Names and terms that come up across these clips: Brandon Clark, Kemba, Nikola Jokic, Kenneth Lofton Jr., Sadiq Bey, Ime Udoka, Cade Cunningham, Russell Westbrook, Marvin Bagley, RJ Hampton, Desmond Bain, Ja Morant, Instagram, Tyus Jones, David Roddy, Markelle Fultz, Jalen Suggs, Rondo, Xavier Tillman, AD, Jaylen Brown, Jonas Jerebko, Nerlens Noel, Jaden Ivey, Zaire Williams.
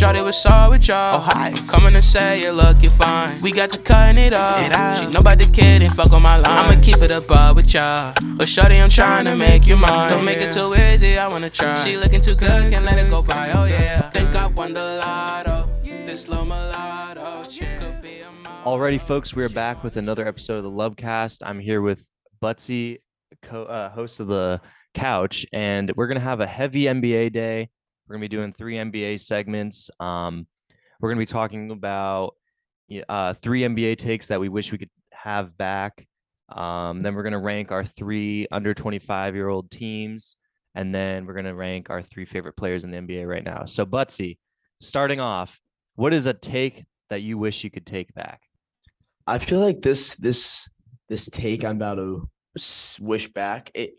Shawty, what's up with y'all? Oh, hi. Coming to say you're looking fine. We got to cutting it up. She nobody kidding, fuck on my line. I'ma keep it above with y'all. Oh, shawty, I'm trying to make you mine. Don't make it too easy, I wanna try. She looking too good, can't let it go by, oh yeah. Think I won the lotto, this low mulatto. She could be a mom. Alrighty, folks, we're back with another episode of the Love Cast. I'm here with Butsy, host of the Couch, and we're gonna have a heavy NBA day. We're gonna be doing three NBA segments. We're gonna be talking about three NBA takes that we wish we could have back. Then we're gonna rank our three under 25-year-old teams, and then we're gonna rank our three favorite players in the NBA right now. So, Butsy, starting off, what is a take that you wish you could take back? I feel like this take I'm about to wish back. It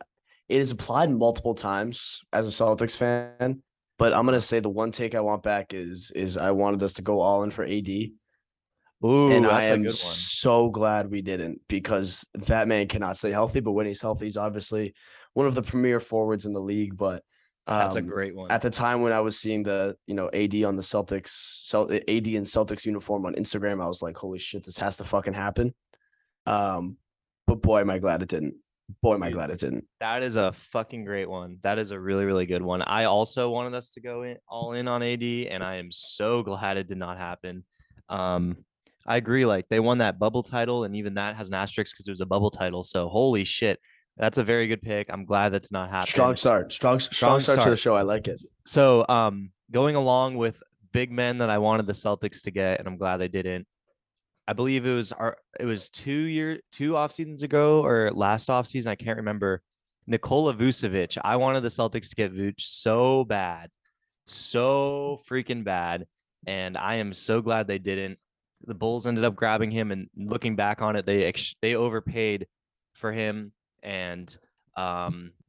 is applied multiple times as a Celtics fan, but I'm going to say the one take I want back is I wanted us to go all in for AD. Ooh, and I am so glad we didn't, because that man cannot stay healthy. But when he's healthy, he's obviously one of the premier forwards in the league. But that's a great one. At the time when I was seeing the AD on the AD in Celtics uniform on Instagram, I was like, holy shit, this has to fucking happen. But boy, am I glad it didn't. Boy, am I glad it didn't. That is a fucking great one. That is a really, really good one. I also wanted us to go all in on AD, and I am so glad it did not happen. I agree. Like, they won that bubble title, and even that has an asterisk because it was a bubble title. So, holy shit. That's a very good pick. I'm glad that did not happen. Strong start to the show. I like it. So, going along with big men that I wanted the Celtics to get, and I'm glad they didn't. I believe it was two off seasons ago or last off season. I can't remember. Nikola Vucevic. I wanted the Celtics to get Vuce so bad, so freaking bad. And I am so glad they didn't. The Bulls ended up grabbing him, and looking back on it, they overpaid for him. And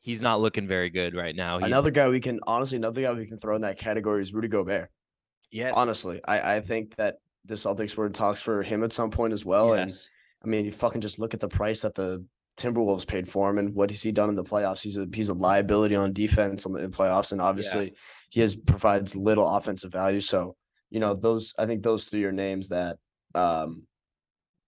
he's not looking very good right now. Another guy we can throw in that category is Rudy Gobert. Yes. Honestly, I think that the Celtics were in talks for him at some point as well. Yes. And I mean, you fucking just look at the price that the Timberwolves paid for him, and what has he done in the playoffs? He's a liability on defense in the playoffs. And obviously he provides little offensive value. So, those three are names that, that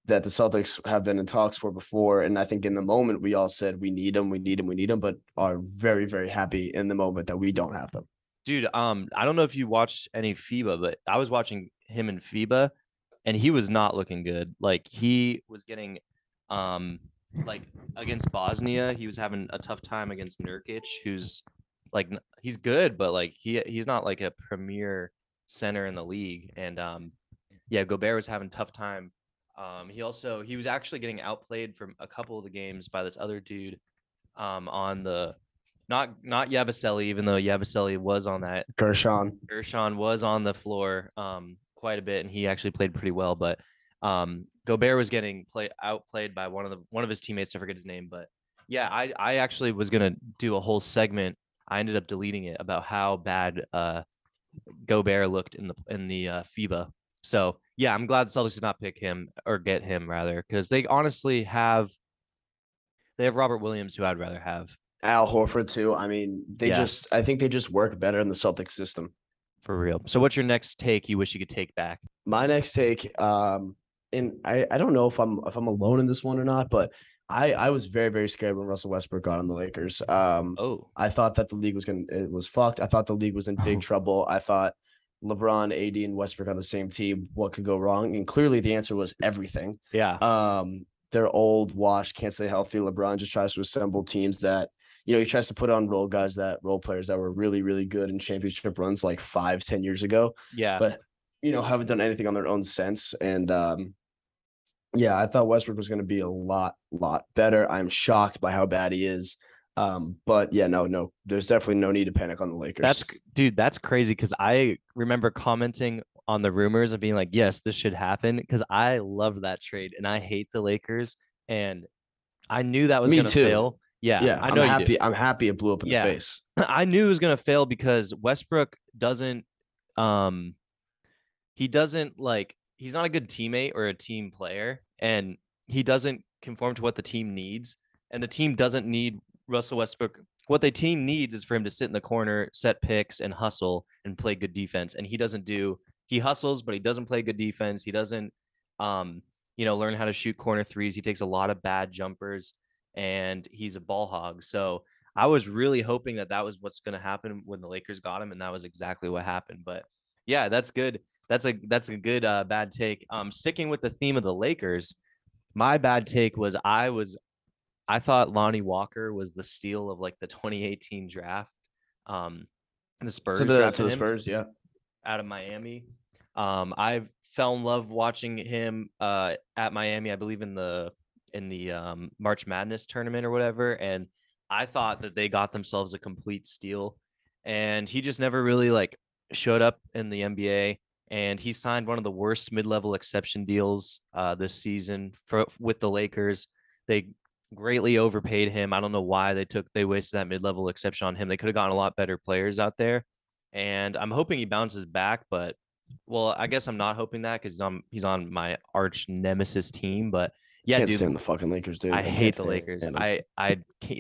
the Celtics have been in talks for before. And I think in the moment we all said, we need him, but are very, very happy in the moment that we don't have them. Dude, I don't know if you watched any FIBA, but I was watching him in FIBA, and he was not looking good. Like, he was getting, against Bosnia, he was having a tough time against Nurkic, who's like, he's good, but like he's not like a premier center in the league. And Gobert was having a tough time. He was actually getting outplayed from a couple of the games by this other dude on the. Not Yabusele, even though Yabusele was on that. Gershon was on the floor quite a bit, and he actually played pretty well. But Gobert was getting outplayed by one of his teammates. I forget his name, but yeah, I actually was gonna do a whole segment. I ended up deleting it about how bad Gobert looked in the FIBA. So yeah, I'm glad the Celtics did not pick him or get him rather, because they honestly have Robert Williams, who I'd rather have. Al Horford too. I mean, I think they just work better in the Celtics system. For real. So what's your next take you wish you could take back? My next take, and I don't know if I'm alone in this one or not, but I was very, very scared when Russell Westbrook got on the Lakers. I thought that the league was fucked. I thought the league was in big trouble. I thought LeBron, AD, and Westbrook on the same team, what could go wrong? And clearly the answer was everything. Yeah. They're old, washed, can't stay healthy. LeBron just tries to assemble teams that he tries to put on role players that were really, really good in championship runs like 5-10 years ago. Yeah. But, haven't done anything on their own since. And, I thought Westbrook was going to be a lot better. I'm shocked by how bad he is. There's definitely no need to panic on the Lakers. That's crazy, because I remember commenting on the rumors and being like, yes, this should happen, because I love that trade and I hate the Lakers. And I knew that was going to fail. Yeah, I know. I'm happy it blew up in the face. I knew it was going to fail because Westbrook doesn't he's not a good teammate or a team player, and he doesn't conform to what the team needs, and the team doesn't need Russell Westbrook what the team needs is for him to sit in the corner, set picks, and hustle and play good defense. And he doesn't do. He hustles, but he doesn't play good defense. He doesn't, learn how to shoot corner threes. He takes a lot of bad jumpers, and he's a ball hog. So I was really hoping that was what's going to happen when the Lakers got him, and that was exactly what happened. But yeah, that's good. That's a good bad take. Sticking with the theme of the Lakers, my bad take was I thought Lonnie Walker was the steal of like the 2018 draft. The Spurs to the Spurs, yeah, out of Miami. I fell in love watching him at Miami. I believe in the March Madness tournament or whatever, and I thought that they got themselves a complete steal, and he just never really like showed up in the NBA. And he signed one of the worst mid-level exception deals this season with the Lakers. They greatly overpaid him. I don't know why they wasted that mid-level exception on him. They could have gotten a lot better players out there. And I'm hoping he bounces back, but well, I guess I'm not hoping that because he's on my arch nemesis team. But yeah, can't stand the fucking Lakers, dude. I hate the Lakers.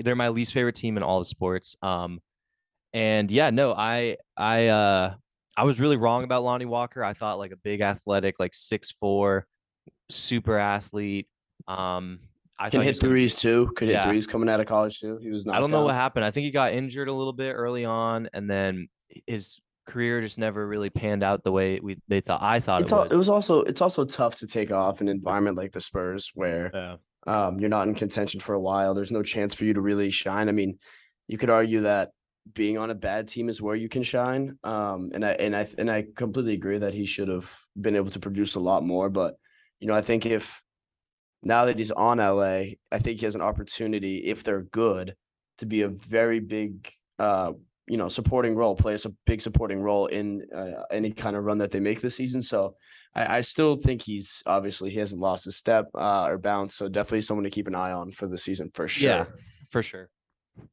They're my least favorite team in all the sports. I was really wrong about Lonnie Walker. I thought like a big athletic, like 6'4", super athlete. I can hit threes too. Could hit threes coming out of college too. He was not. I don't know what happened. I think he got injured a little bit early on, and then his career just never really panned out the way they thought. I thought it's also tough to take off an environment like the Spurs where you're not in contention for a while. There's no chance for you to really shine. I mean, you could argue that being on a bad team is where you can shine. And I completely agree that he should have been able to produce a lot more. But, I think if now that he's on LA, I think he has an opportunity, if they're good, to be a very big, supporting role, play a big supporting role in any kind of run that they make this season. So I still think he hasn't lost his step or bounce. So definitely someone to keep an eye on for the season for sure. Yeah, for sure.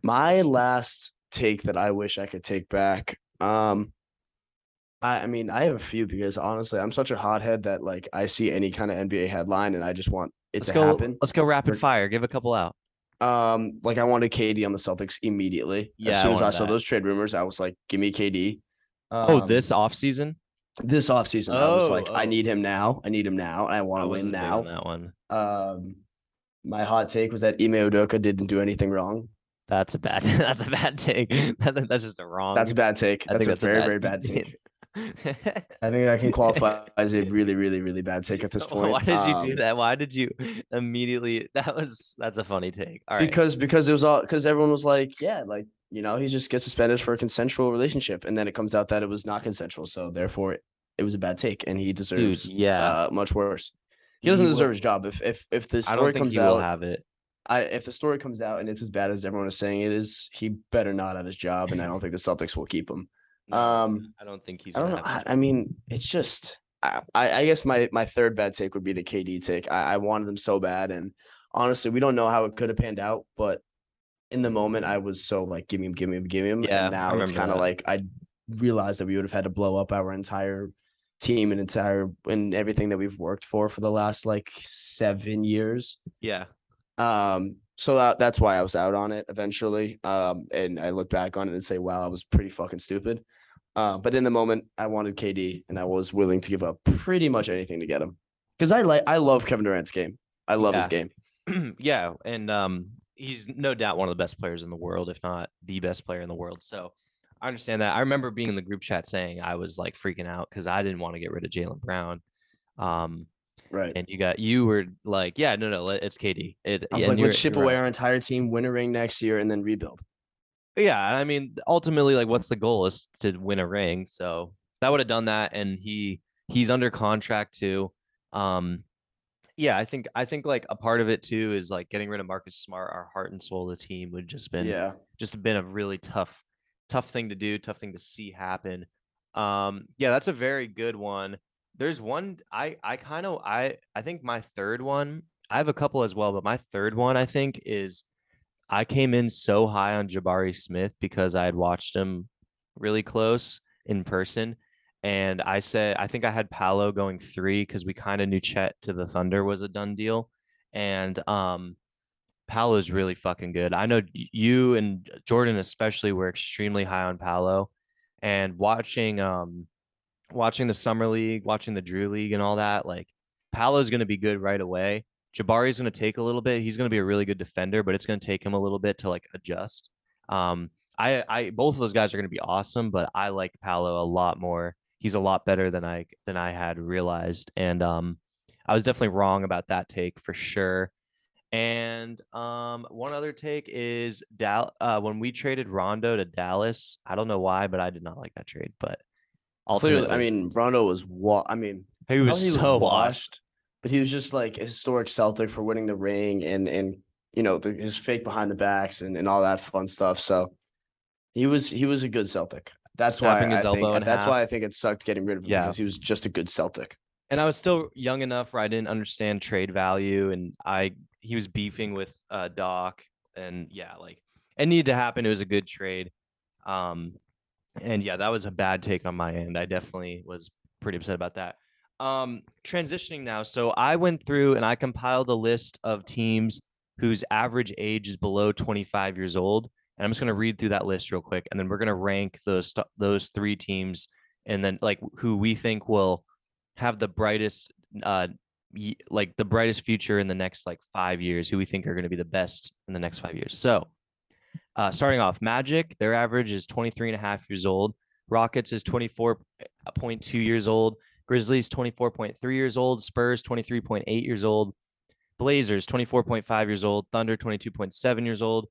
My last take that I wish I could take back. I have a few because honestly, I'm such a hothead that like I see any kind of NBA headline and I just want it to happen. Let's go rapid fire. Give a couple out. I wanted KD on the Celtics immediately. Yeah, as soon as I saw those trade rumors, I was like, give me KD. This offseason, I was like, I need him now. I need him now. And I want to win now. On that one. My hot take was that Ime Udoka didn't do anything wrong. That's a bad take. That's a bad take. That's a very, very bad take. I think that can qualify as a really, really, really bad take at this point. Why did you do that? Why did you immediately? That's a funny take. All right. Because it was all because everyone was like, yeah, like he just gets suspended for a consensual relationship, and then it comes out that it was not consensual, so therefore it was a bad take, and he deserves much worse. He doesn't deserve his job. If this story comes out, I don't think he will have it. If the story comes out and it's as bad as everyone is saying it is, he better not have his job, and I don't think the Celtics will keep him. I don't think he's. I don't know. It's just. I guess my third bad take would be the KD take. I wanted them so bad, and honestly, we don't know how it could have panned out. But in the moment, I was so like, give me him. Yeah. And now it's kind of like I realized that we would have had to blow up our entire team and everything that we've worked for the last like 7 years. Yeah. So that's why I was out on it eventually. And I look back on it and say, wow, I was pretty fucking stupid. But in the moment I wanted KD and I was willing to give up pretty much anything to get him. Cause I love Kevin Durant's game. I love his game. Yeah. And, he's no doubt one of the best players in the world, if not the best player in the world. So I understand that. I remember being in the group chat saying I was like freaking out cause I didn't want to get rid of Jaylen Brown. Right, and you were like, yeah, no, it's KD. I was like, let's ship away our entire team, win a ring next year, and then rebuild. Yeah, ultimately, like, what's the goal is to win a ring. So that would have done that, and he's under contract too. I think like a part of it too is like getting rid of Marcus Smart, our heart and soul of the team, would just been a really tough thing to do, tough thing to see happen. That's a very good one. There's one I think my third one, I have a couple as well, but my third one I think is I came in so high on Jabari Smith because I had watched him really close in person. And I said, I think I had Paolo going 3 because we kind of knew Chet to the Thunder was a done deal. And Paolo's really fucking good. I know you and Jordan especially were extremely high on Paolo, and watching the Summer League, watching the Drew League and all that, like Paolo's going to be good right away. Jabari's going to take a little bit. He's going to be a really good defender, but it's going to take him a little bit to like adjust. I both of those guys are going to be awesome, but I like Paolo a lot more. He's a lot better than I had realized. And I was definitely wrong about that take for sure. And one other take is when we traded Rondo to Dallas. I don't know why, but I did not like that trade. But clearly, I mean, Rondo was washed, but he was just like a historic Celtic for winning the ring and you know his fake behind the backs and all that fun stuff. So he was a good Celtic. That's why I think it sucked getting rid of him because he was just a good Celtic. And I was still young enough where I didn't understand trade value, and he was beefing with Doc, and it needed to happen. It was a good trade, and that was a bad take on my end. I definitely was pretty upset about that. Transitioning now, so I went through and I compiled a list of teams whose average age is below 25 years old, and I'm just going to read through that list real quick, and then we're going to rank those three teams, and then like who we think will have the brightest future in the next 5 years, who we think are going to be the best in the next 5 years. So starting off, Magic, their average is 23.5 years old. Rockets is 24.2 years old. Grizzlies, 24.3 years old. Spurs, 23.8 years old. Blazers, 24.5 years old. Thunder, 22.7 years old.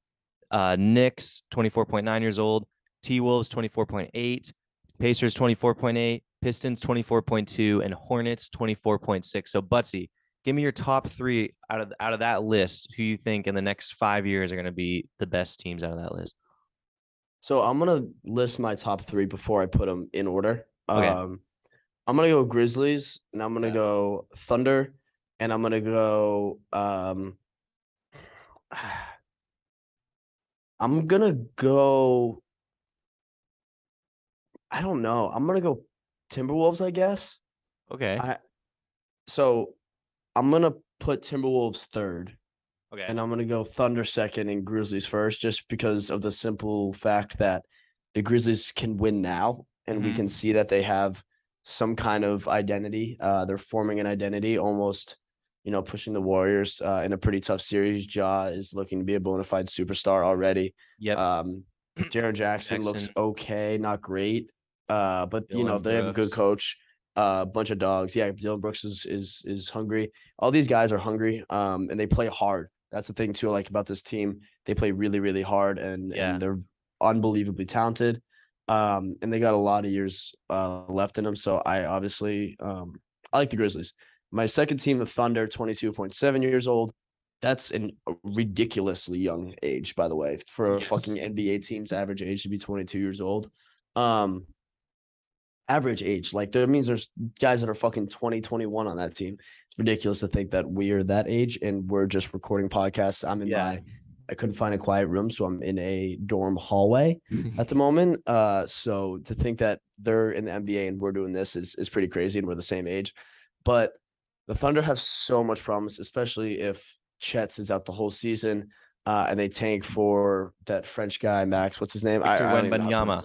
Knicks, 24.9 years old. T-Wolves, 24.8. Pacers, 24.8. Pistons, 24.2, and Hornets, 24.6. So, Butsy, give me your top three out of that list who you think in the next 5 years are going to be the best teams out of that list. So, I'm going to list my top three before I put them in order. Okay. I'm going to go Grizzlies, and I'm going to go Thunder, and I'm going to go I don't know. I'm going to go Timberwolves, I guess. Okay. So I'm going to put Timberwolves third. Okay. And I'm going to go Thunder second and Grizzlies first, just because of the simple fact that the Grizzlies can win now. And we can see that they have some kind of identity. They're forming an identity, almost, pushing the Warriors in a pretty tough series. Ja is looking to be a bona fide superstar already. Yep. Jaren Jackson looks okay, not great. But they have a good coach, a bunch of dogs. Yeah, Dylan Brooks is hungry. All these guys are hungry, and they play hard. That's the thing too, about this team. They play really, really hard, and they're unbelievably talented. And they got a lot of years left in them. So I like the Grizzlies. My second team, the Thunder, 22.7 years old. That's a ridiculously young age, by the way, for a fucking NBA team's average age to be 22 years old. Average age, that means there's guys that are fucking 20, 21 on that team. It's ridiculous to think that we are that age and we're just recording podcasts. I couldn't find a quiet room, so I'm in a dorm hallway at the moment. So to think that they're in the NBA and we're doing this is pretty crazy, and we're the same age. But the Thunder have so much promise, especially if Chet sits out the whole season and they tank for that French guy, Max. What's his name? Victor Wembanyama.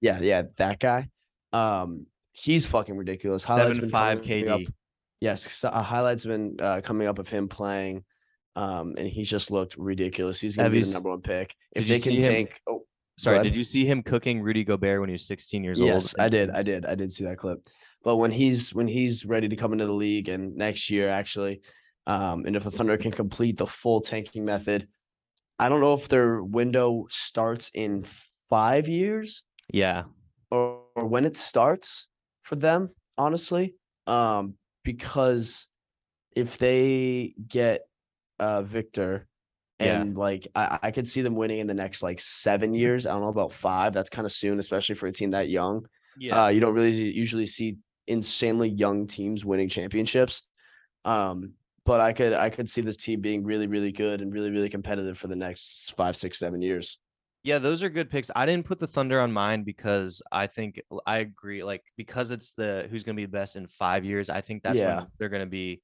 Yeah, that guy. He's fucking ridiculous. Highlights 7-5 KD. Yes, highlights have been coming up of him playing, and he's just looked ridiculous. He's going to be the number one pick. If they can tank. Oh, sorry, did you see him cooking Rudy Gobert when he was 16 years old? Yes, I did. I did see that clip. But when he's ready to come into the league, and next year actually, and if the Thunder can complete the full tanking method, I don't know if their window starts in 5 years. Yeah. Or when it starts for them, honestly, because if they get Victor and I could see them winning in the next 7 years. I don't know about five. That's kind of soon, especially for a team that young. Yeah. You don't really usually see insanely young teams winning championships. But I could see this team being really, really good and really, really competitive for the next 5, 6, 7 years. Yeah, those are good picks. I didn't put the Thunder on mine because I think I agree. Because it's who's going to be the best in 5 years, I think that's when they're going to be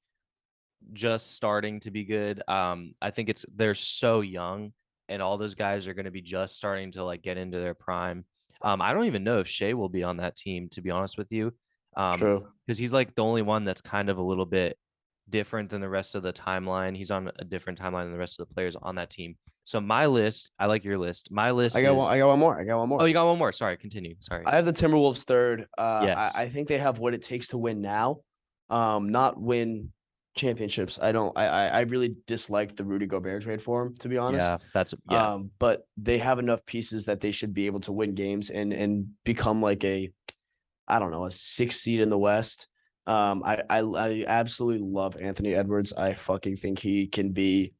just starting to be good. I think they're so young, and all those guys are going to be just starting to like get into their prime. I don't even know if Shea will be on that team, to be honest with you, because he's like the only one that's kind of a little bit different than the rest of the timeline. He's on a different timeline than the rest of the players on that team. So my list, I like your list. My list. I got one more. Oh, you got one more. Sorry. Continue. Sorry. I have the Timberwolves third. Yes. I think they have what it takes to win now. Not win championships. I really dislike the Rudy Gobert trade for him, to be honest. Yeah, but they have enough pieces that they should be able to win games and become like a 6th seed in the West. I absolutely love Anthony Edwards. I fucking think he can be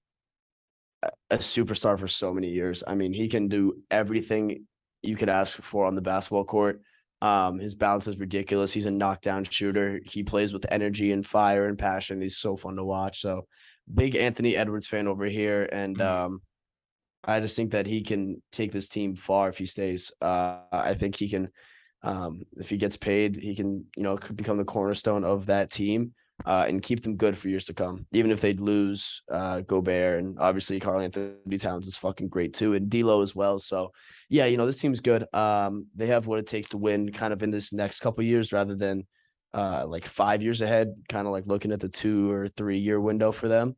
a superstar for so many years. I mean, he can do everything you could ask for on the basketball court. His balance is ridiculous. He's a knockdown shooter. He plays with energy and fire and passion. He's so fun to watch. So big Anthony Edwards fan over here. And I just think that he can take this team far if he stays. I think he can, if he gets paid, he can, become the cornerstone of that team and keep them good for years to come. Even if they lose Gobert, and obviously Karl-Anthony Towns is fucking great too, and D'Lo as well. So yeah, this team's good. They have what it takes to win kind of in this next couple of years rather than like 5 years ahead, kind of like looking at the 2 or 3 year window for them.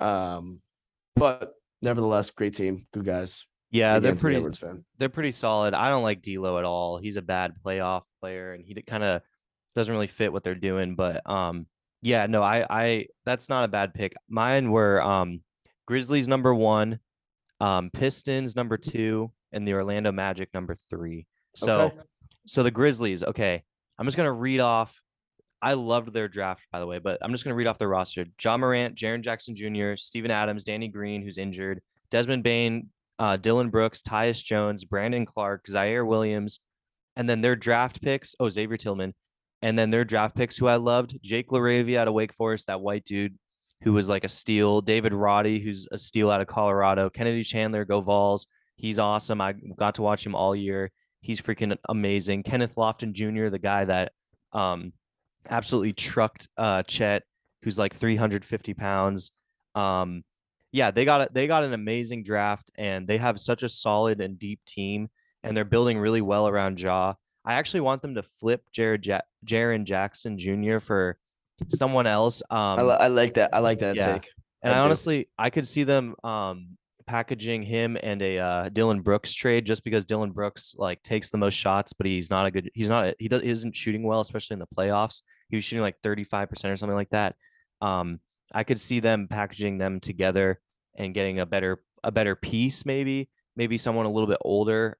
But nevertheless, great team, good guys. Yeah, they're pretty solid. I don't like D'Lo at all. He's a bad playoff player, and he kind of doesn't really fit what they're doing. But I that's not a bad pick. Mine were Grizzlies number 1, Pistons number 2, and the Orlando Magic number 3. So the Grizzlies. Okay, I'm just gonna read off. I loved their draft, by the way, but I'm just gonna read off their roster: Ja Morant, Jaren Jackson Jr., Steven Adams, Danny Green, who's injured, Desmond Bain, Dylan Brooks, Tyus Jones, Brandon Clark, Zaire Williams, and then their draft picks. Oh, Xavier Tillman. And then their draft picks who I loved: Jake LaRavia out of Wake Forest, that white dude who was like a steal, David Roddy, who's a steal out of Colorado, Kennedy Chandler, go Vols. He's awesome. I got to watch him all year. He's freaking amazing. Kenneth Lofton Jr., the guy that absolutely trucked Chet, who's like 350 pounds. Yeah, they got an amazing draft, and they have such a solid and deep team, and they're building really well around Ja. I actually want them to flip Jaren Jackson Jr. for someone else. I like that. I like that take. And I could see them packaging him and a Dylan Brooks trade, just because Dylan Brooks like takes the most shots, but he isn't shooting well, especially in the playoffs. He was shooting like 35% or something like that. I could see them packaging them together and getting a better piece, maybe someone a little bit older.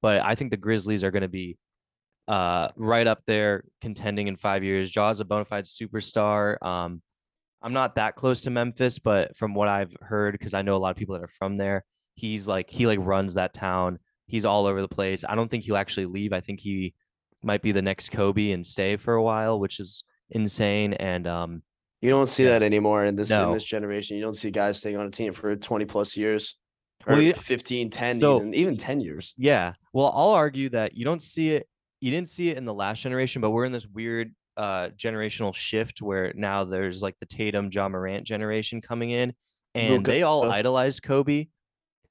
But I think the Grizzlies are going to be right up there contending in 5 years. Jaw's a bona fide superstar. I'm not that close to Memphis, but from what I've heard, because I know a lot of people that are from there, he runs that town. He's all over the place. I don't think he'll actually leave. I think he might be the next Kobe and stay for a while, which is insane. And you don't see that anymore in this generation. You don't see guys staying on a team for 20 plus years, or 15, 10, even 10 years. Yeah. Well, I'll argue that you don't see it. You didn't see it in the last generation, but we're in this weird generational shift where now there's like the Tatum, Ja Morant generation coming in, and they all idolized Kobe.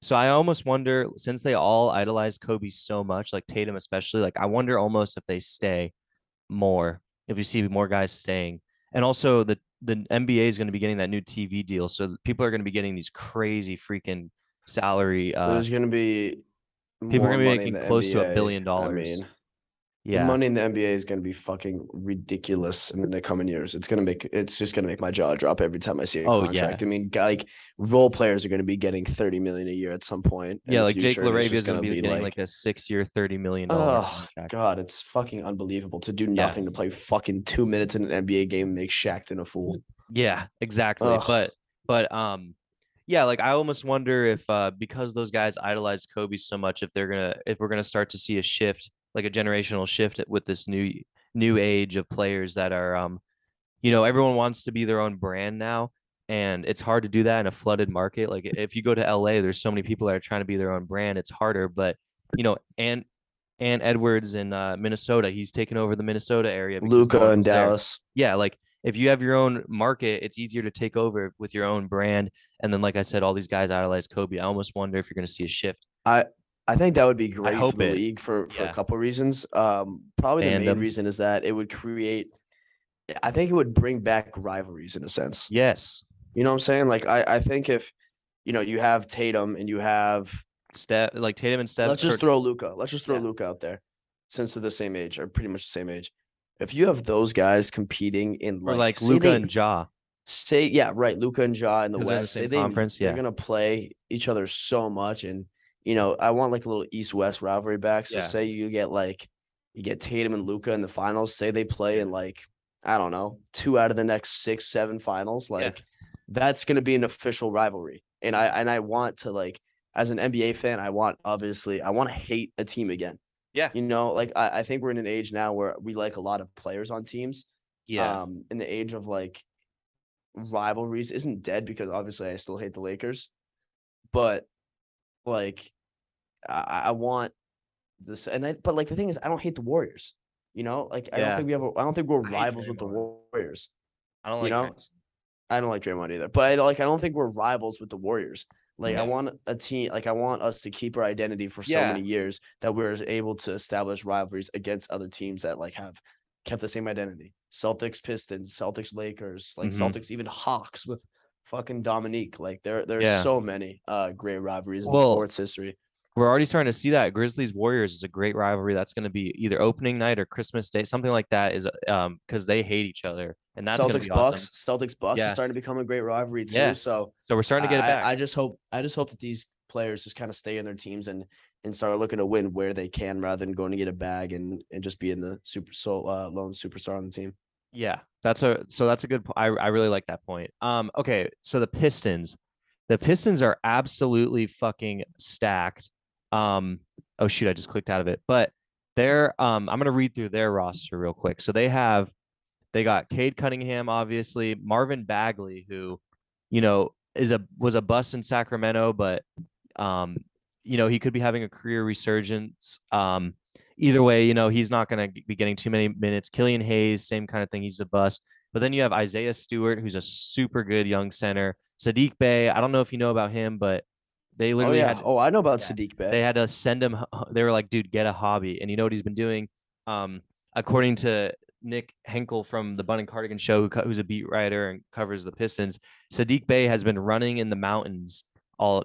So I almost wonder, since they all idolized Kobe so much, like Tatum especially, like I wonder almost if they stay more, if you see more guys staying. And also the NBA is going to be getting that new TV deal. So people are going to be getting these crazy freaking salary. There's going to be people are going to be making close to $1 billion. I mean, yeah. The money in the NBA is going to be fucking ridiculous in the coming years. It's just going to make my jaw drop every time I see a contract. Yeah. I mean, like role players are going to be getting $30 million a year at some point. Yeah. Like Jake LaRavia is going to be getting like a 6 year, $30 million. Oh God. It's fucking unbelievable to do nothing, to play fucking 2 minutes in an NBA game and make Shaq in a fool. Yeah, exactly. Yeah, like I almost wonder if because those guys idolized Kobe so much, if we're gonna start to see a shift, like a generational shift with this new age of players that are, everyone wants to be their own brand now, and it's hard to do that in a flooded market. Like if you go to LA, there's so many people that are trying to be their own brand. It's harder, but and Edwards in Minnesota, he's taken over the Minnesota area. Luka in Dallas, yeah, like if you have your own market, it's easier to take over with your own brand. And then, like I said, all these guys idolize Kobe. I almost wonder if you're going to see a shift. I think that would be great for the league for a couple of reasons. Probably the main reason is that it would create – I think it would bring back rivalries in a sense. Yes. You know what I'm saying? Like, I think if, you know, you have Tatum and you have – Tatum and Steph. Let's just throw Luka. Let's just throw Luka out there since they're the same age or pretty much the same age. If you have those guys competing in – Or like Luka and Ja. Luka and Ja in the West. They're going to play each other so much and – you know, I want like a little East-West rivalry back. So say you get Tatum and Luka in the finals. Say they play in like, I don't know, 2 out of the next 6, 7 finals. Like that's going to be an official rivalry. And I want to, like, as an NBA fan, I want to hate a team again. Yeah. You know, like I think we're in an age now where we like a lot of players on teams. Yeah. In the age of like rivalries isn't dead because obviously I still hate the Lakers, but like I want this, but like the thing is, I don't hate the Warriors. You know, like I don't think we're rivals with the Warriors. I don't like Draymond either, but I don't think we're rivals with the Warriors. Like I want a team, like I want us to keep our identity for so many years that we're able to establish rivalries against other teams that like have kept the same identity. Celtics, Pistons, Celtics, Lakers, like Celtics, even Hawks with fucking Dominique. Like there's so many great rivalries in sports history. We're already starting to see that. Grizzlies Warriors is a great rivalry. That's going to be either opening night or Christmas Day, something like that, is because they hate each other, and that's Celtics Bucks. Awesome. Celtics Bucks is starting to become a great rivalry too. So we're starting to get it back. I just hope that these players just kind of stay in their teams and start looking to win where they can, rather than going to get a bag and just being the lone superstar on the team. Yeah, that's a good point. I really like that point. Okay, so the Pistons are absolutely fucking stacked. Oh shoot, I just clicked out of it. But they're I'm gonna read through their roster real quick. So they got Cade Cunningham, obviously Marvin Bagley, who you know was a bust in Sacramento, but you know he could be having a career resurgence. Either way, you know, he's not going to be getting too many minutes. Killian Hayes, same kind of thing. He's a bust. But then you have Isaiah Stewart, who's a super good young center. Sadiq Bey, I don't know if you know about him, but they literally had... Oh, I know about Sadiq Bey. They had to send him... They were like, dude, get a hobby. And you know what he's been doing? According to Nick Henkel from the Bun and Cardigan Show, who's a beat writer and covers the Pistons, Sadiq Bey has been running in the mountains,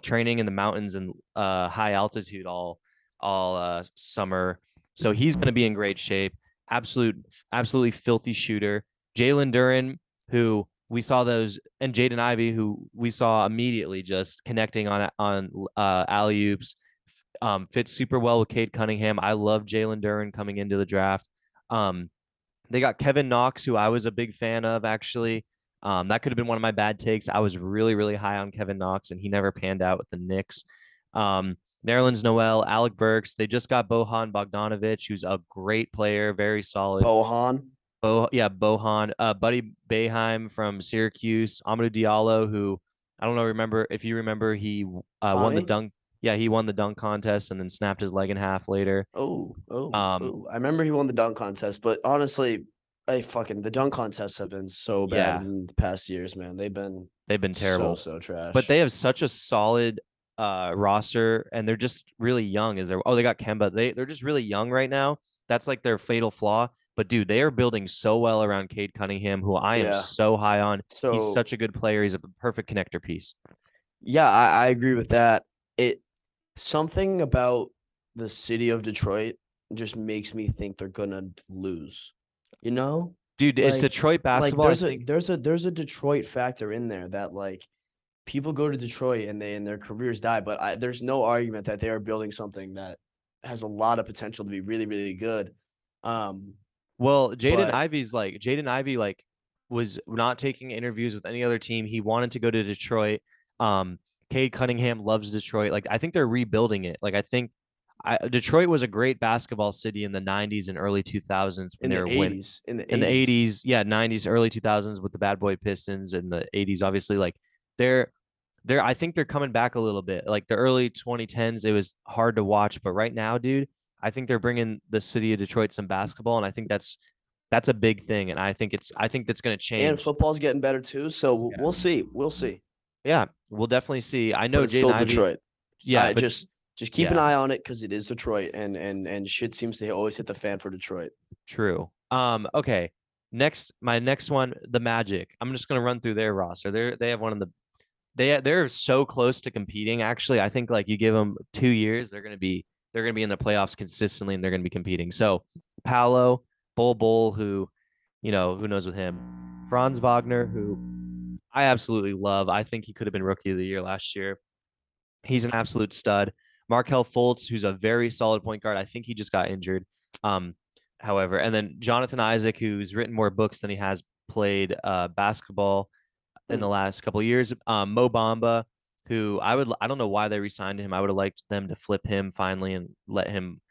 training in the mountains and high altitude all summer. So he's going to be in great shape. Absolutely filthy shooter. Jalen Duren, who we saw those, and Jaden Ivey, who we saw immediately just connecting on alley-oops, fits super well with Cade Cunningham. I love Jalen Duren coming into the draft. They got Kevin Knox, who I was a big fan of, actually. That could have been one of my bad takes. I was really, really high on Kevin Knox, and he never panned out with the Knicks. Nerlens Noel, Alec Burks. They just got Bojan Bogdanovic, who's a great player, very solid. Bojan. Buddy Boeheim from Syracuse. Amadou Diallo, who I don't know. Remember if you remember, he won the dunk. Yeah, he won the dunk contest and then snapped his leg in half later. I remember he won the dunk contest, but honestly, the dunk contests have been so bad in the past years, man. They've been terrible, so trash. But they have such a solid roster, and they're just really young. They got Kemba. They're just really young right now. That's like their fatal flaw. But dude, they are building so well around Cade Cunningham, who I am so high on. So, he's such a good player. He's a perfect connector piece. Yeah, I agree with that. Something about the city of Detroit just makes me think they're gonna lose. You know, dude, it's Detroit basketball. Like there's a Detroit factor in there that like. People go to Detroit and their careers die, but there's no argument that they are building something that has a lot of potential to be really, really good. Jaden Ivey was not taking interviews with any other team. He wanted to go to Detroit. Cade Cunningham loves Detroit. Like I think they're rebuilding it. Like I think Detroit was a great basketball city in the 90s and early 2000s when they were winning. In the 80s, yeah, 90s, early 2000s with the Bad Boy Pistons, and the 80s obviously They're I think they're coming back a little bit. Like the early 2010s, it was hard to watch, but right now, dude, I think they're bringing the city of Detroit some basketball, and I think that's That's a big thing, and I think that's going to change. And football's getting better too, so yeah. We'll see. Yeah, we'll definitely see. I know, but it's Jaden still Ivey, Detroit. Yeah, but just keep an eye on it because it is Detroit, and shit seems to always hit the fan for Detroit. True. Okay. My next one, the Magic. I'm just going to run through their roster. They're so close to competing. Actually, I think like you give them 2 years, they're going to be in the playoffs consistently, and they're going to be competing. So Paolo Bol, who knows with him, Franz Wagner, who I absolutely love. I think he could have been Rookie of the Year last year. He's an absolute stud. Markelle Fultz, who's a very solid point guard. I think he just got injured. However, and then Jonathan Isaac, who's written more books than he has played basketball in the last couple of years. Mo Bamba, who I don't know why they re-signed him. I would have liked them to flip him finally and let him,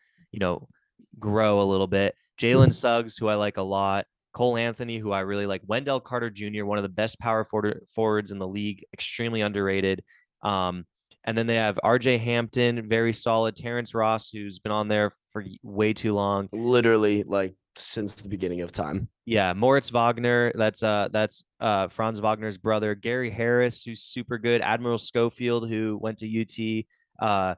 grow a little bit. Jalen Suggs, who I like a lot. Cole Anthony, who I really like. Wendell Carter Jr., one of the best power forwards in the league, extremely underrated. And then they have RJ Hampton, very solid. Terrence Ross, who's been on there for way too long. Literally, like, since the beginning of time. Yeah, Moritz Wagner, that's Franz Wagner's brother. Gary Harris, who's super good. Admiral Schofield, who went to UT. Chuma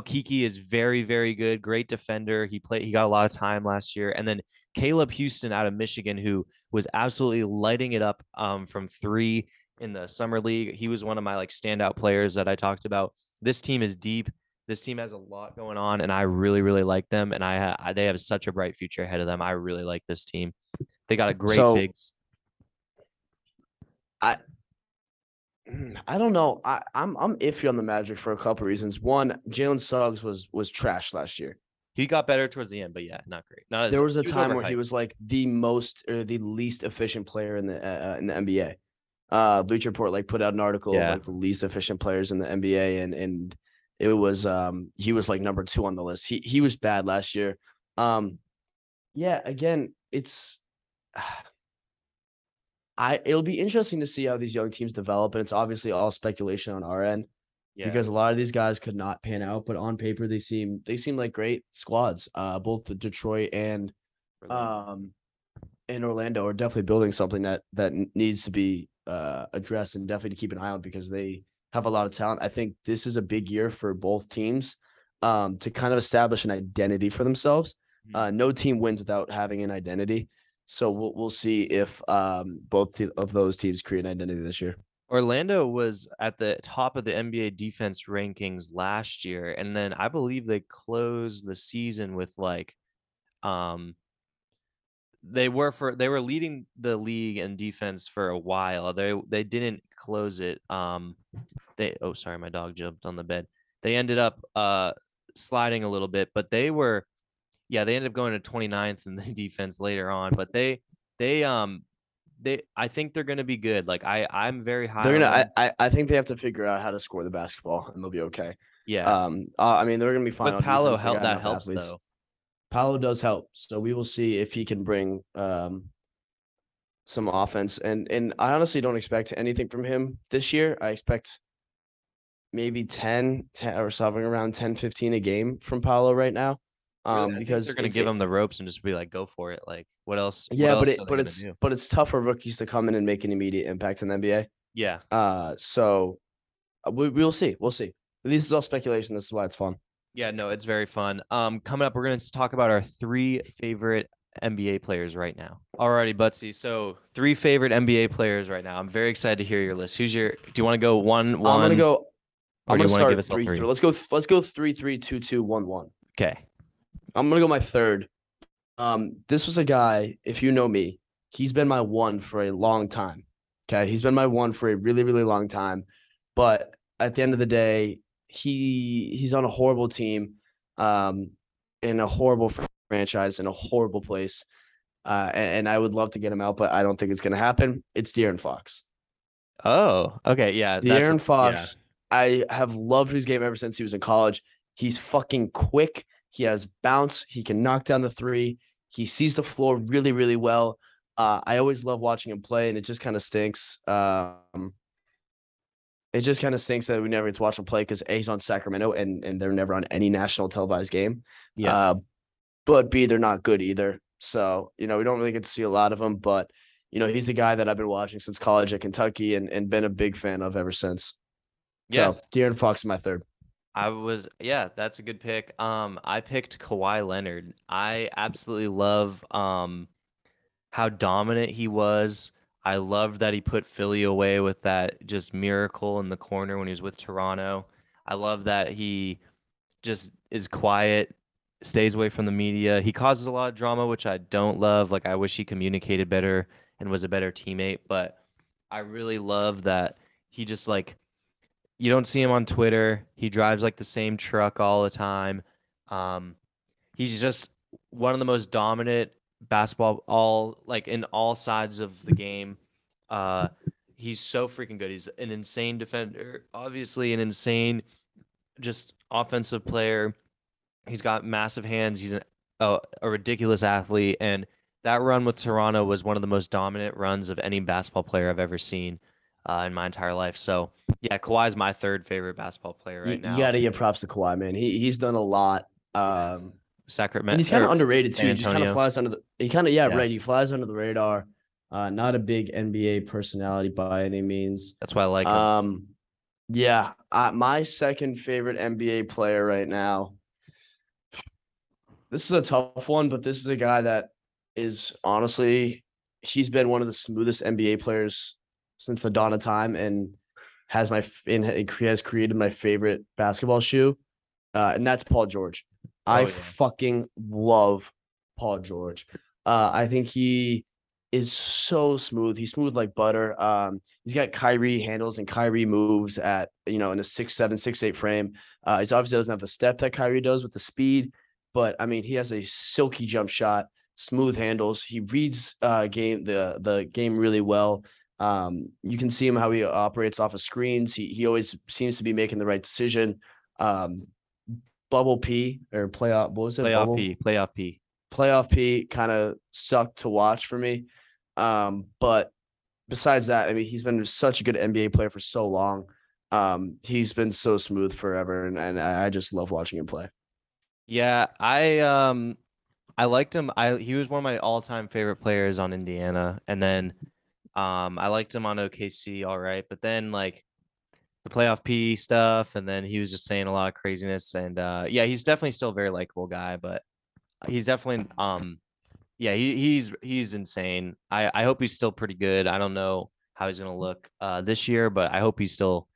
Okeke is very, very good. Great defender. He got a lot of time last year. And then Caleb Houston out of Michigan, who was absolutely lighting it up from three in the summer league. He was one of my like standout players that I talked about. This team is deep. This team has a lot going on, and I really, really like them. And they have such a bright future ahead of them. I really like this team. They got a great bigs. I don't know. I'm iffy on the Magic for a couple reasons. One, Jalen Suggs was trash last year. He got better towards the end, but yeah, not great. There was a time where he was like the most or the least efficient player in the NBA. Bleacher Report like put out an article of like the least efficient players in the NBA, and it was he was like number 2 on the list. He was bad last year. Again, it's it'll be interesting to see how these young teams develop, and it's obviously all speculation on our end because a lot of these guys could not pan out, but on paper they seem like great squads. Both the Detroit and Orlando are definitely building something that needs to be addressed, and definitely to keep an eye on because they have a lot of talent. I think this is a big year for both teams to kind of establish an identity for themselves. No team wins without having an identity. So we'll see if both of those teams create an identity this year. Orlando was at the top of the NBA defense rankings last year, and then I believe they closed the season with they were leading the league in defense for a while. They didn't close it. Sorry, my dog jumped on the bed. They ended up sliding a little bit, but they were. Yeah, they ended up going to 29th in the defense later on, but they I think they're going to be good. Like I'm very high. I think they have to figure out how to score the basketball, and they'll be okay. Yeah. I mean, they're going to be fine. But Paolo helps athletes. Though. Paolo does help, so we will see if he can bring some offense. And I honestly don't expect anything from him this year. I expect maybe 10 or something around 10-15 a game from Paolo right now. Because they're going to give him the ropes and just be like, go for it. Like what else? Yeah. But it's tough for rookies to come in and make an immediate impact in the NBA. Yeah. So we'll see. We'll see. This is all speculation. This is why it's fun. Yeah, no, it's very fun. Coming up, we're going to talk about our 3 favorite NBA players right now. All righty, Butsy. So 3 favorite NBA players right now. I'm very excited to hear your list. Do you want to go 1-1? I'm going to go. I'm going to start 3-3. Let's go 3-3-2-2-1-1. Okay. I'm going to go my third. This was a guy, if you know me, he's been my one for a long time. Okay. He's been my one for a really, really long time. But at the end of the day, he's on a horrible team, in a horrible franchise, in a horrible place. And I would love to get him out, but I don't think it's going to happen. It's De'Aaron Fox. Oh, okay. Yeah. De'Aaron Fox. Yeah. I have loved his game ever since he was in college. He's fucking quick. He has bounce. He can knock down the three. He sees the floor really, really well. I always love watching him play, and it just kind of stinks. It just kind of stinks that we never get to watch him play because A, he's on Sacramento, and they're never on any national televised game. Yes. But B, they're not good either. So, you know, we don't really get to see a lot of him, but, you know, he's the guy that I've been watching since college at Kentucky and been a big fan of ever since. Yeah. So, De'Aaron Fox is my third. That's a good pick. I picked Kawhi Leonard. I absolutely love how dominant he was. I loved that he put Philly away with that just miracle in the corner when he was with Toronto. I love that he just is quiet, stays away from the media. He causes a lot of drama, which I don't love. Like, I wish he communicated better and was a better teammate, but I really love that he just, like, you don't see him on Twitter. He drives like the same truck all the time. He's just one of the most dominant basketball in all sides of the game. He's so freaking good. He's an insane defender, obviously an insane just offensive player. He's got massive hands. He's a ridiculous athlete. And that run with Toronto was one of the most dominant runs of any basketball player I've ever seen in my entire life. So, yeah, Kawhi is my third favorite basketball player right now. You got to give props to Kawhi, man. He's done a lot. Sacramento. And he's kind of underrated, too. He just kind of flies under the – He flies under the radar. Not a big NBA personality by any means. That's why I like him. Yeah, my second favorite NBA player right now. This is a tough one, but this is a guy that is honestly – he's been one of the smoothest NBA players since the dawn of time and has created my favorite basketball shoe, and that's Paul George. I fucking love Paul George. I think he is so smooth. He's smooth like butter. He's got Kyrie handles and Kyrie moves at, you know, in a 6'7", 6'8" frame. He obviously doesn't have the step that Kyrie does with the speed, but, I mean, he has a silky jump shot, smooth handles. He reads the game really well. You can see him how he operates off of screens. He always seems to be making the right decision. Bubble P or playoff. What was it? Playoff P. Playoff P kind of sucked to watch for me. But besides that, I mean, he's been such a good NBA player for so long. He's been so smooth forever, and I just love watching him play. Yeah, I liked him. He was one of my all-time favorite players on Indiana, and then I liked him on OKC, all right, but then like the playoff P stuff, and then he was just saying a lot of craziness, and he's definitely still a very likable guy, but he's definitely he's insane. I hope he's still pretty good. I don't know how he's gonna look this year, but I hope he's still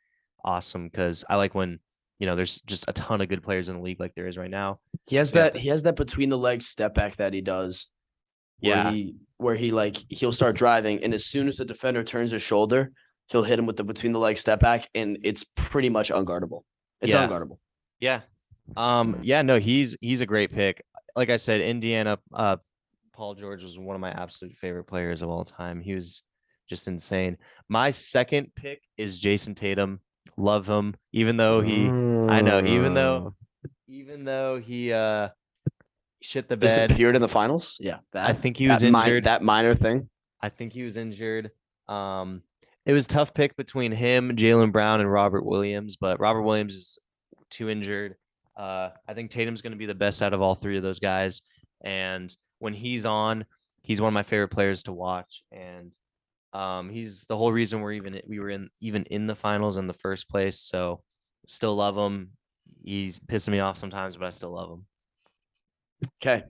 awesome, because I like when, you know, there's just a ton of good players in the league like there is right now. He has that between the legs step back that he does. Yeah. He'll start driving, and as soon as the defender turns his shoulder, he'll hit him with the between the leg step back, and it's pretty much unguardable. Unguardable. Yeah. He's a great pick. Like I said, Indiana, Paul George was one of my absolute favorite players of all time. He was just insane. My second pick is Jayson Tatum. Love him, even though he shit the bed. Disappeared in the finals? Yeah. I think he was injured. That minor thing. I think he was injured. It was a tough pick between him, Jalen Brown, and Robert Williams, but Robert Williams is too injured. I think Tatum's going to be the best out of all three of those guys, and when he's on, he's one of my favorite players to watch, and he's the whole reason we were in the finals in the first place, so still love him. He's pissing me off sometimes, but I still love him. Okay.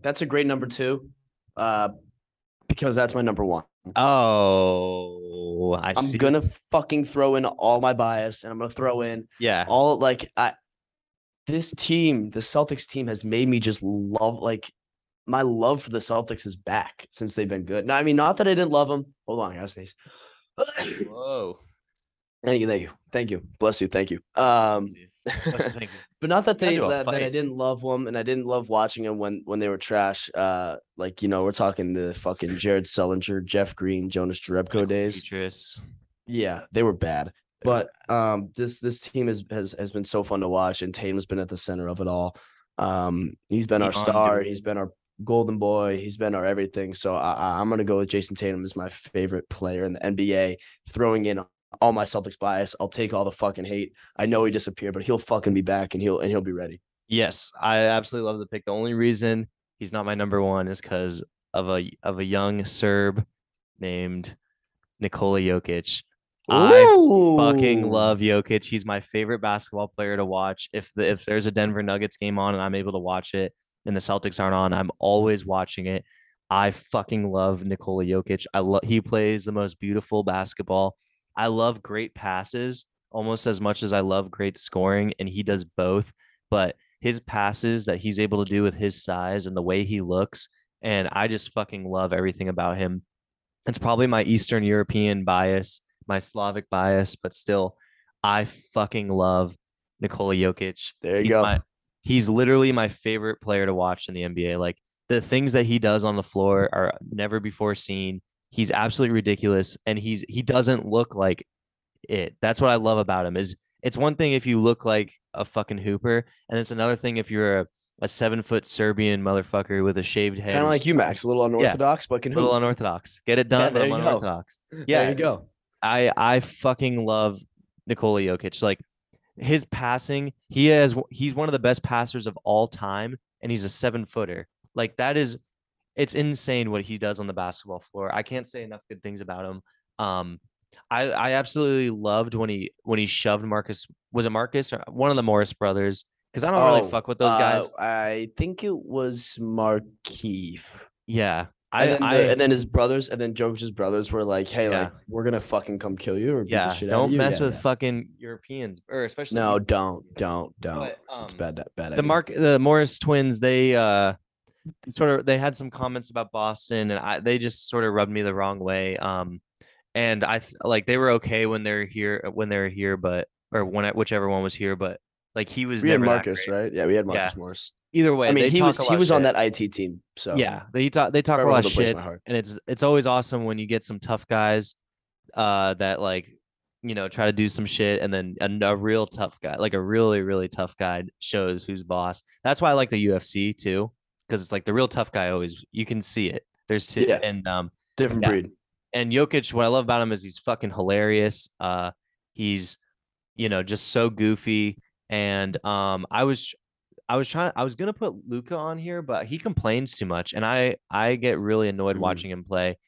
That's a great number two, because that's my number one. Oh, I'm going to fucking throw in all my bias, and I'm going to throw in this team, the Celtics team, has made me just love, like, my love for the Celtics is back since they've been good. Now, I mean, not that I didn't love them. Hold on, I gotta sneeze. Whoa. Thank you. Bless you. Thank you. But not that I didn't love them, and I didn't love watching them when they were trash. Like, you know, we're talking the fucking Jared Sellinger, Jeff Green, Jonas Jerebko days. Beatrice. Yeah, they were bad. But this team has been so fun to watch, and Tatum's been at the center of it all. He's been our star. He's been our golden boy. He's been our everything. So I'm gonna go with Jayson Tatum as my favorite player in the NBA. Throwing in all my Celtics bias, I'll take all the fucking hate. I know he disappeared, but he'll fucking be back, and he'll be ready. Yes, I absolutely love the pick. The only reason he's not my number one is because of a young Serb named Nikola Jokic. Ooh. I fucking love Jokic. He's my favorite basketball player to watch. If there's a Denver Nuggets game on and I'm able to watch it and the Celtics aren't on, I'm always watching it. I fucking love Nikola Jokic. He plays the most beautiful basketball. I love great passes almost as much as I love great scoring, and he does both. But his passes that he's able to do with his size and the way he looks, and I just fucking love everything about him. It's probably my Eastern European bias, my Slavic bias, but still, I fucking love Nikola Jokic. There you go. He's literally my favorite player to watch in the NBA. Like, the things that he does on the floor are never before seen. He's absolutely ridiculous, and he doesn't look like it. That's what I love about him. Is it's one thing if you look like a fucking hooper, and it's another thing if you're a 7-foot Serbian motherfucker with a shaved head. Kind of like you, Max. A little unorthox, but can hoop. A little unorthodox. Get it done, but I'm unorthodox. Yeah, there you go. I fucking love Nikola Jokic. Like, his passing, he's one of the best passers of all time, and he's a 7-footer. Like, it's insane what he does on the basketball floor. I can't say enough good things about him. I absolutely loved when he shoved Marcus. Was it Marcus or one of the Morris brothers? Because I don't really fuck with those guys. I think it was Markeith. Yeah. And then his brothers, and then Jokic's brothers were like, hey, like, we're going to fucking come kill you or beat the shit out of you. Don't mess with fucking Europeans, or especially. No, don't. But, it's bad. The Morris twins, they had some comments about Boston, and they just sort of rubbed me the wrong way. And I like they were okay whichever one was here, but like he was. We had Marcus, right? Yeah, we had Marcus Morris. Either way, I mean, he was on that IT team, so yeah, they talk a lot of shit, and it's always awesome when you get some tough guys that like try to do some shit, and then a real tough guy, like a really really tough guy, shows who's boss. That's why I like the UFC too. Because it's like the real tough guy always, you can see it. There's two and different breed. And Jokic, what I love about him is he's fucking hilarious. He's just so goofy. And I was gonna put Luka on here, but he complains too much, and I get really annoyed watching him play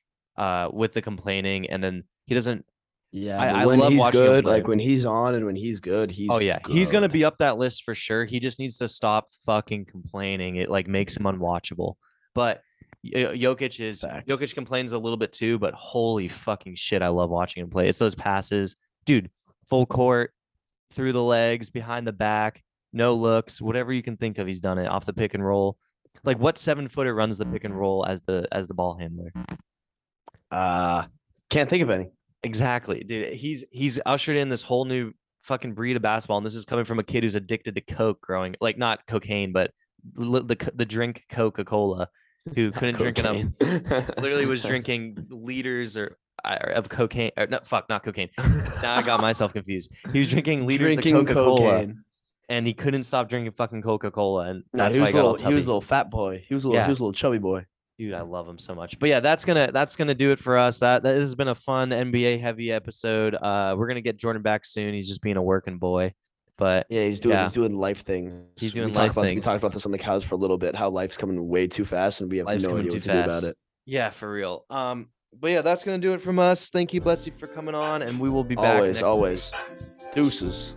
with the complaining, and then he doesn't. Yeah, I love he's watching good, him play. Like when he's on and when he's good, he's good. He's gonna be up that list for sure. He just needs to stop fucking complaining. It like makes him unwatchable. But Jokic complains a little bit too. But holy fucking shit, I love watching him play. It's those passes, dude. Full court, through the legs, behind the back, no looks, whatever you can think of, he's done it. Off the pick and roll, like what 7-footer runs the pick and roll as the ball handler? Can't think of any. Exactly, dude. He's ushered in this whole new fucking breed of basketball, and this is coming from a kid who's addicted to coke, not cocaine, but the drink Coca-Cola, who couldn't drink enough. Literally was drinking liters of cocaine. Not cocaine. Now I got myself confused. He was drinking liters of Coca-Cola, and he couldn't stop drinking fucking Coca-Cola, and he was a little fat boy. He was a little chubby boy. Dude, I love him so much. But yeah, that's gonna do it for us. That has been a fun NBA heavy episode. We're gonna get Jordan back soon. He's just being a working boy, but yeah, he's doing life things. He's doing life things. We talked about this on the couch for a little bit. How life's coming way too fast, and we have no idea what to do about it. Yeah, for real. But yeah, that's gonna do it from us. Thank you, Blessy, for coming on, and we will be back. Always. Deuces.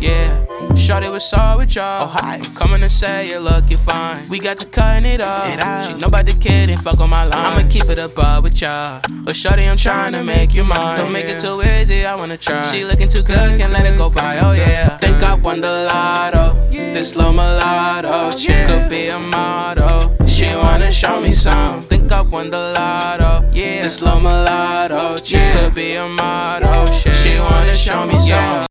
Yeah, shorty was sorry with y'all. Ohio, coming to say you're looking fine. We got to cutting it off. She nobody kidding, fuck on my line. I'ma keep it above with y'all. But shorty, I'm trying to make you mine. Don't make it too easy, I wanna try. She looking too good, can't let it go by. Oh yeah, think I won the lotto. This slow mulatto, she could be a model. She wanna show me some. Think I won the lotto. This slow mulatto, she could be a model. She wanna show me some.